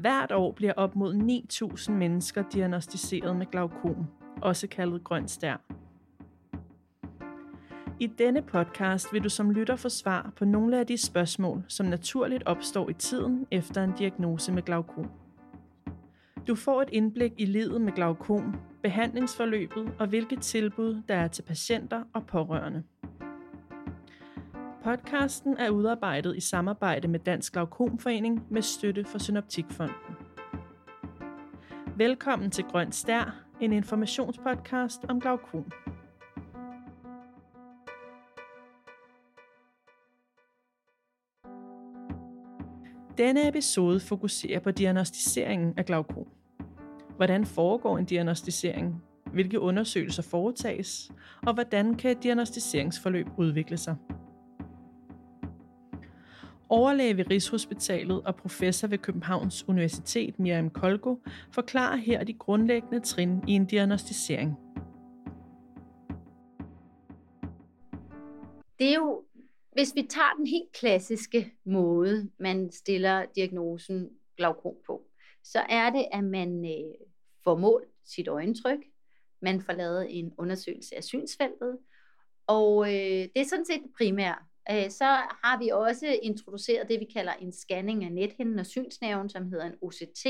Hvert år bliver op mod 9.000 mennesker diagnostiseret med glaukom, også kaldet grøn stær. I denne podcast vil du som lytter få svar på nogle af de spørgsmål, som naturligt opstår i tiden efter en diagnose med glaukom. Du får et indblik i livet med glaukom, behandlingsforløbet og hvilke tilbud, der er til patienter og pårørende. Podcasten er udarbejdet i samarbejde med Dansk Glaukom Forening med støtte fra Synoptik Fonden. Velkommen til Grøn Stær, en informationspodcast om glaukom. Denne episode fokuserer på diagnostiseringen af glaukom. Hvordan foregår en diagnostisering? Hvilke undersøgelser foretages? Og hvordan kan et diagnostiseringsforløb udvikle sig? Overlæge ved Rigshospitalet og professor ved Københavns Universitet, Miriam Kolko, forklarer her de grundlæggende trin i en diagnostisering. Det er jo, hvis vi tager den helt klassiske måde, man stiller diagnosen glaukom på, så er det, at man får målt sit øjentryk, man får lavet en undersøgelse af synsfeltet, og det er sådan set det primære. Så har vi også introduceret det, vi kalder en scanning af nethinden og synsnerven, som hedder en OCT,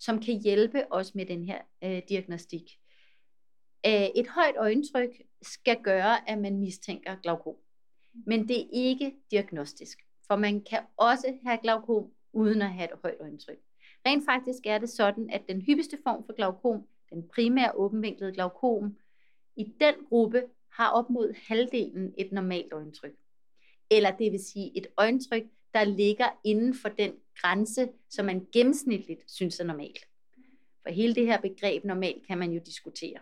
som kan hjælpe os med den her diagnostik. Et højt øjentryk skal gøre, at man mistænker glaukom. Men det er ikke diagnostisk, for man kan også have glaukom uden at have et højt øjentryk. Rent faktisk er det sådan, at den hyppigste form for glaukom, den primære åbenvinklede glaukom, i den gruppe har op mod halvdelen et normalt øjentryk. Eller det vil sige et øjentryk, der ligger inden for den grænse, som man gennemsnitligt synes er normalt. For hele det her begreb normalt kan man jo diskutere.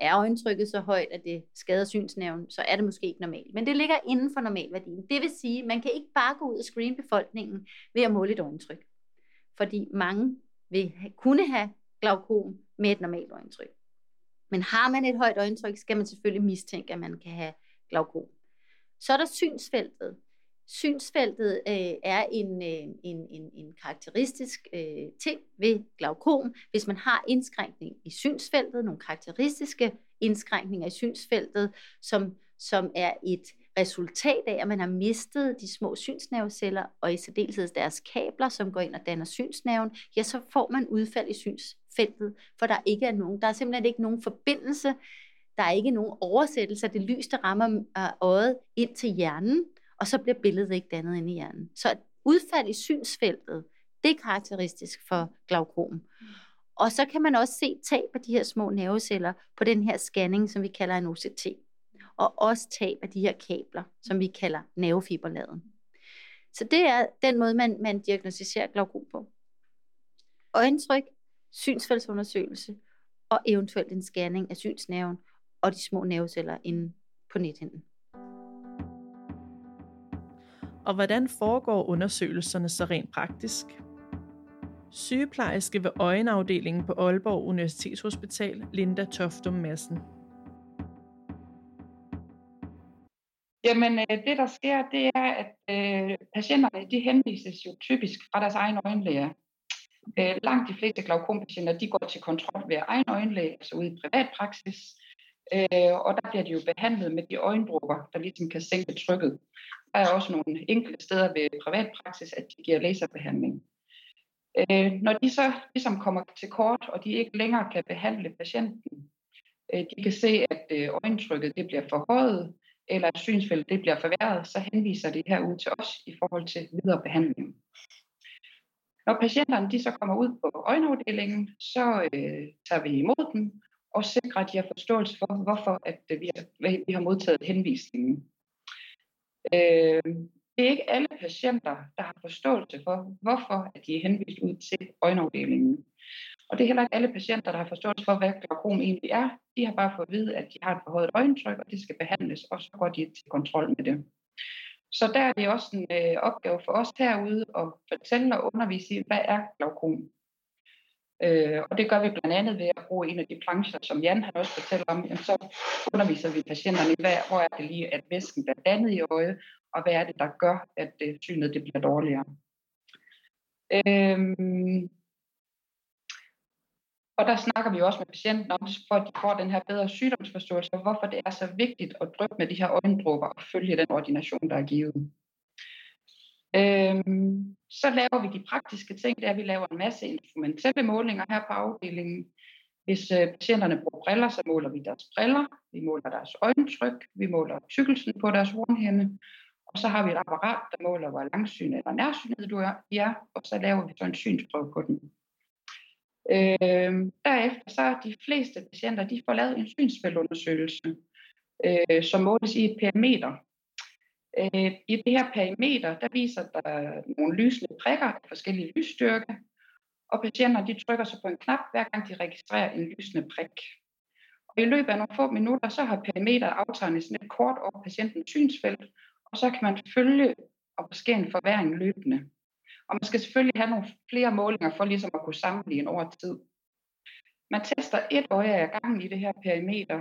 Er øjentrykket så højt, at det skader synsnerven, så er det måske ikke normalt. Men det ligger inden for normalværdien. Det vil sige, at man kan ikke bare gå ud og screene befolkningen ved at måle et øjentryk. Fordi mange vil kunne have glaukom med et normalt øjentryk. Men har man et højt øjentryk, skal man selvfølgelig mistænke, at man kan have glaukom. Så er der synsfeltet. Synsfeltet er en karakteristisk ting ved glaukom. Hvis man har indskrænkning i synsfeltet, nogle karakteristiske indskrænkninger i synsfeltet, som er et resultat af, at man har mistet de små synsnerveceller, og i særdeleshed deres kabler, som går ind og danner synsnerven, ja, så får man udfald i synsfeltet, for der er simpelthen ikke nogen forbindelse. Der er ikke nogen oversættelse af det lys, der rammer øjet ind til hjernen, og så bliver billedet ikke dannet inde i hjernen. Så udfald i synsfeltet, det er karakteristisk for glaukom. Og så kan man også se tab af de her små nerveceller på den her scanning, som vi kalder en OCT. Og også tab af de her kabler, som vi kalder nervefiberlagen. Så det er den måde, man diagnostiserer glaukom på. Øjentryk, synsfeltsundersøgelse og eventuelt en scanning af synsnerven og de små nerveceller inde på nethinden. Og hvordan foregår undersøgelserne så rent praktisk? Sygeplejerske ved øjenafdelingen på Aalborg Universitetshospital, Linda Toftum Madsen. Jamen, det der sker, det er, at patienterne de henvises jo typisk fra deres egen øjenlæger. Langt de fleste glaukompatienter, de går til kontrol ved egen øjenlæge, altså ude i privatpraksis. Og der bliver de jo behandlet med de øjendråber, der ligesom kan sænke trykket. Der er også nogle enkelte steder ved privatpraksis, at de giver laserbehandling. Når de så ligesom kommer til kort, og de ikke længere kan behandle patienten, de kan se, at øjentrykket det bliver forhøjet, eller at synsfeltet det bliver forværret, så henviser de herude til os i forhold til videre behandling. Når patienterne de så kommer ud på øjenafdelingen, så tager vi imod dem, og sikre, at de har forståelse for, hvorfor at vi har modtaget henvisningen. Det er ikke alle patienter, der har forståelse for, hvorfor at de er henvist ud til øjenafdelingen. Og det er heller ikke alle patienter, der har forståelse for, hvad glaukom egentlig er. De har bare fået at vide, at de har et forhøjet øjentryk, og det skal behandles, og så går de til kontrol med det. Så der er det også en opgave for os herude at fortælle og undervise i, hvad er glaukom. Og det gør vi blandt andet ved at bruge en af de plancher, som Jan har også fortalt om. Jamen, så underviser vi patienterne i, hvor er det lige, at væsken bliver dannet i øjet, og hvad er det, der gør, at synet det bliver dårligere. Og der snakker vi jo også med patienten om, for at de får den her bedre sygdomsforståelse, og hvorfor det er så vigtigt at dryppe med de her øjendråber og følge den ordination, der er givet. Så laver vi de praktiske ting, der vi laver en masse instrumentelle målinger her på afdelingen. Hvis patienterne bruger briller, så måler vi deres briller, vi måler deres øjentryk, vi måler tykkelsen på deres hornhinde, og så har vi et apparat, der måler, hvor langsyn eller nærsynet du er, og så laver vi så en synsprøve på dem. Derefter så er de fleste patienter, de får lavet en synsfældeundersøgelse, som måles i et perimeter. I det her perimeter, der viser der nogle lysende prikker af forskellige lysstyrke, og patienter, de trykker sig på en knap, hver gang de registrerer en lysende prik. Og i løbet af nogle få minutter, så har perimeteret aftegnet sådan et kort over patientens synsfelt, og så kan man følge, og der sker en forværing løbende. Og man skal selvfølgelig have nogle flere målinger for ligesom at kunne sammenligne over tid. Man tester et øje ad gangen i det her perimeter,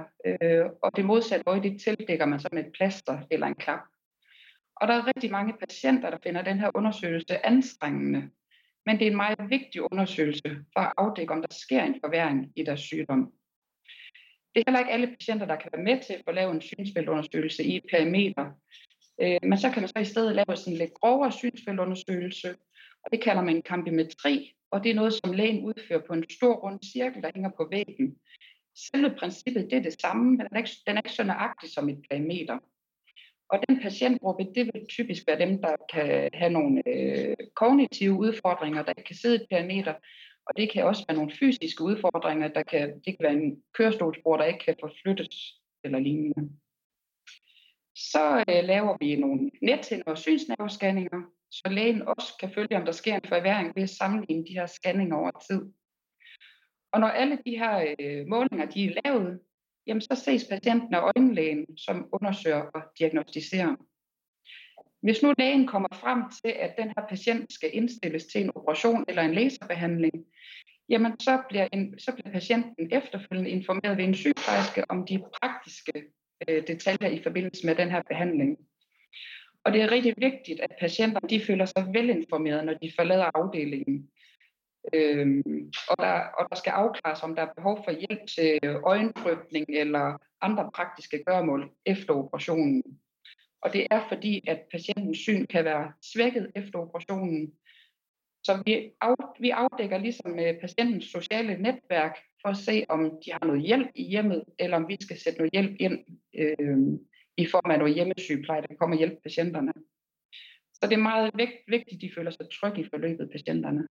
og det modsatte øje, det tildækker man så med et plaster eller en klap. Og der er rigtig mange patienter, der finder den her undersøgelse anstrengende. Men det er en meget vigtig undersøgelse for at afdække, om der sker en forværring i deres sygdom. Det er heller ikke alle patienter, der kan være med til at lave en synsfeltundersøgelse i et perimeter. Men så kan man så i stedet lave sådan en lidt grovere synsfeltundersøgelse, og det kalder man en kampimetri, og det er noget, som lægen udfører på en stor rund cirkel, der hænger på væggen. Selve princippet, det er det samme, men den er ikke så nøjagtig som et perimeter. Og den patientgruppe, det vil typisk være dem, der kan have nogle kognitive udfordringer, der ikke kan sidde i perimeter. Og det kan også være nogle fysiske udfordringer, det kan være en kørestolsbruger, der ikke kan forflyttes eller lignende. Så laver vi nogle nethinder og synsnervescanninger, så lægen også kan følge, om der sker en forværring ved at sammenligne de her scanninger over tid. Og når alle de her målinger, de er lavet, jamen så ses patienten af øjenlægen, som undersøger og diagnostiserer. Hvis nu lægen kommer frem til, at den her patient skal indstilles til en operation eller en laserbehandling, jamen så bliver patienten efterfølgende informeret ved en sygeplejerske om de praktiske detaljer i forbindelse med den her behandling. Og det er rigtig vigtigt, at patienter de føler sig velinformerede, når de forlader afdelingen. Og der skal afklares, om der er behov for hjælp til øjendrypning eller andre praktiske gøremål efter operationen. Og det er fordi, at patientens syn kan være svækket efter operationen. Så vi afdækker ligesom patientens sociale netværk for at se, om de har noget hjælp i hjemmet, eller om vi skal sætte noget hjælp ind i form af noget hjemmesygepleje, der kommer og hjælper patienterne. Så det er meget vigtigt, at de føler sig trygge i forløbet, patienterne.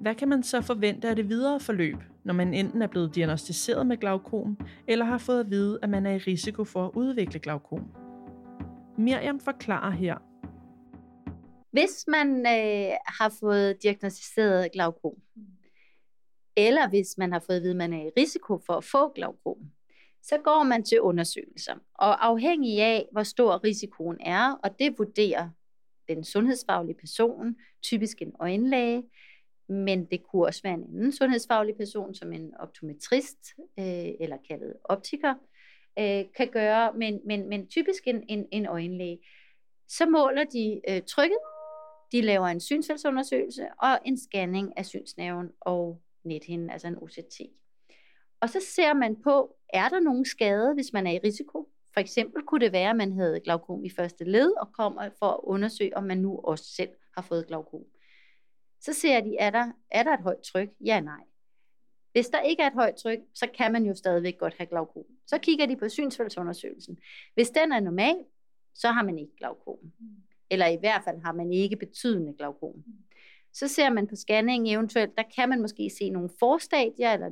Hvad kan man så forvente af det videre forløb, når man enten er blevet diagnosticeret med glaukom, eller har fået at vide, at man er i risiko for at udvikle glaukom? Miriam forklarer her. Hvis man har fået diagnosticeret glaukom, eller hvis man har fået at vide, at man er i risiko for at få glaukom, så går man til undersøgelser. Og afhængig af, hvor stor risikoen er, og det vurderer den sundhedsfaglige person, typisk en øjenlæge, men det kunne også være en anden sundhedsfaglig person, som en optometrist eller kaldet optiker kan gøre, men typisk en øjenlæge. Så måler de trykket, de laver en synsfeldsundersøgelse og en scanning af synsnerven og nethinden, altså en OCT. Og så ser man på, er der nogen skade, hvis man er i risiko? For eksempel kunne det være, at man havde glaukom i første led og kommer for at undersøge, om man nu også selv har fået glaukom. Så ser de, er der et højt tryk? Ja, nej. Hvis der ikke er et højt tryk, så kan man jo stadigvæk godt have glaukom. Så kigger de på synsfeldsundersøgelsen. Hvis den er normal, så har man ikke glaukom. Eller i hvert fald har man ikke betydende glaukom. Så ser man på scanningen eventuelt, der kan man måske se nogle forstadier eller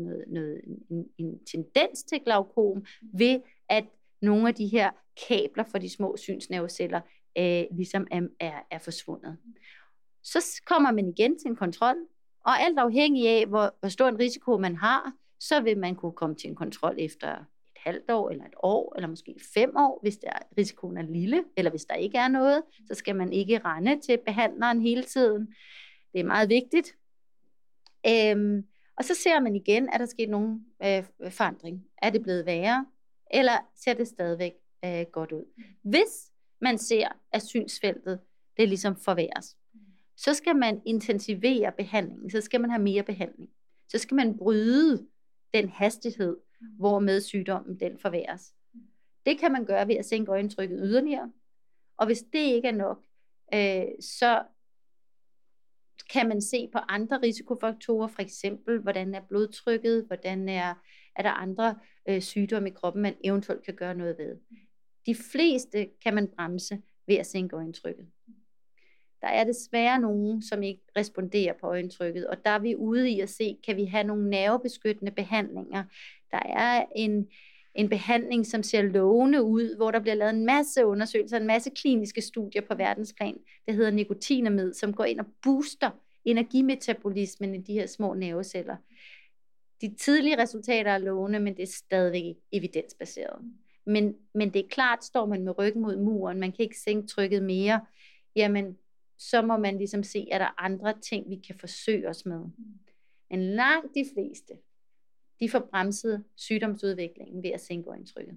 en tendens til glaukom ved, at nogle af de her kabler fra de små synsnerveceller ligesom er forsvundet. Så kommer man igen til en kontrol, og alt afhængig af, hvor stor en risiko man har, så vil man kunne komme til en kontrol efter et halvt år, eller et år, eller måske 5 år, hvis risikoen er lille, eller hvis der ikke er noget, så skal man ikke rende til behandleren hele tiden. Det er meget vigtigt. Og så ser man igen, er der sket nogen forandring? Er det blevet værre, eller ser det stadigvæk godt ud? Hvis man ser, at synsfeltet det ligesom forværres. Så skal man intensivere behandlingen, så skal man have mere behandling. Så skal man bryde den hastighed, hvormed sygdommen den forværres. Det kan man gøre ved at sænke øjentrykket yderligere. Og hvis det ikke er nok, så kan man se på andre risikofaktorer, for eksempel hvordan er blodtrykket, hvordan er der andre sygdomme i kroppen, man eventuelt kan gøre noget ved. De fleste kan man bremse ved at sænke øjentrykket. Der er desværre nogen, som ikke responderer på øjentrykket, og der er vi ude i at se, kan vi have nogle nervebeskyttende behandlinger. Der er en behandling, som ser lovende ud, hvor der bliver lavet en masse undersøgelser, en masse kliniske studier på verdensplan. Det hedder nikotinamid, som går ind og booster energimetabolismen i de her små nerveceller. De tidlige resultater er lovende, men det er stadigvæk evidensbaseret. Men det er klart, står man med ryggen mod muren, man kan ikke sænke trykket mere, jamen så må man ligesom se, er der andre ting, vi kan forsøge os med. Men langt de fleste, de får bremset sygdomsudviklingen ved at sænke øjentrykket.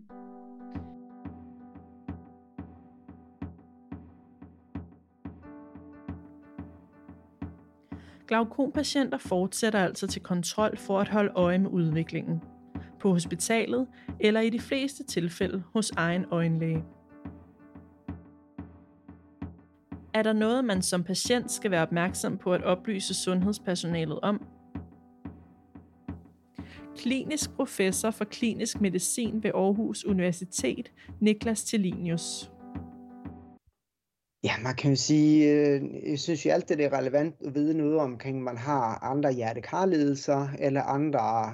Glaukompatienter fortsætter altså til kontrol for at holde øje med udviklingen. På hospitalet eller i de fleste tilfælde hos egen øjenlæge. Er der noget, man som patient skal være opmærksom på at oplyse sundhedspersonalet om? Klinisk professor for klinisk medicin ved Aarhus Universitet, Niklas Tillinius. Ja, man kan jo sige, jeg synes jo altid, det er relevant at vide noget omkring, man har andre hjertekarlidelser eller andre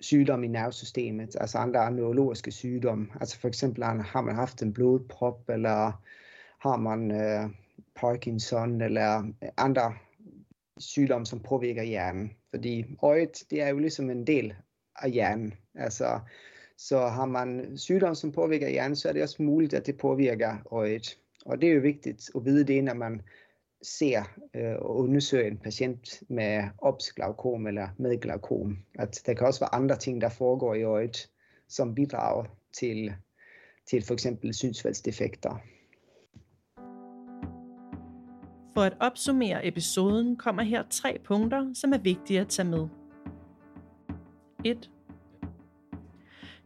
sygdomme i nervesystemet, altså andre neurologiske sygdomme. Altså for eksempel har man haft en blodprop, eller har man Parkinson, eller andre sygdomme, som påvirker hjernen. Fordi øjet, det er jo ligesom en del af hjernen. Altså, så har man sygdomme, som påvirker hjernen, så er det også muligt, at det påvirker øjet. Og det er jo vigtigt at vide det, når man ser og undersøger en patient med glaukom eller med glaukom. At der kan også være andre ting, der foregår i øjet, som bidrager til for eksempel synsfaldsdefekter. For at opsummere episoden kommer her 3 punkter, som er vigtige at tage med. 1.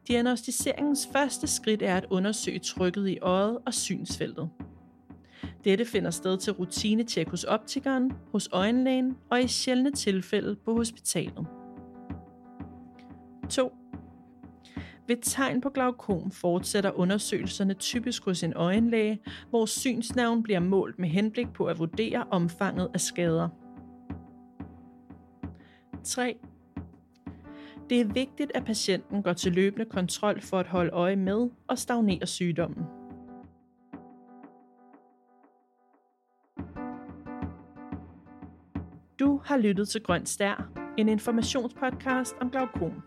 Diagnostiseringens første skridt er at undersøge trykket i øjet og synsfeltet. Dette finder sted til rutinetjek hos optikeren, hos øjenlægen og i sjældne tilfælde på hospitalet. 2. Ved tegn på glaukom fortsætter undersøgelserne typisk hos en øjenlæge, hvor synsnerven bliver målt med henblik på at vurdere omfanget af skader. 3. Det er vigtigt, at patienten går til løbende kontrol for at holde øje med og stagnere sygdommen. Du har lyttet til Grøn Stær, en informationspodcast om glaukom.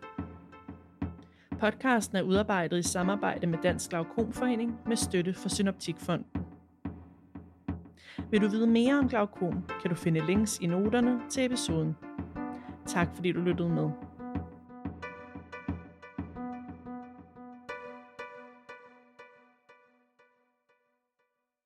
Podcasten er udarbejdet i samarbejde med Dansk Glaukom Forening med støtte fra Synoptik Fonden. Vil du vide mere om glaukom, kan du finde links i noterne til episoden. Tak fordi du lyttede med.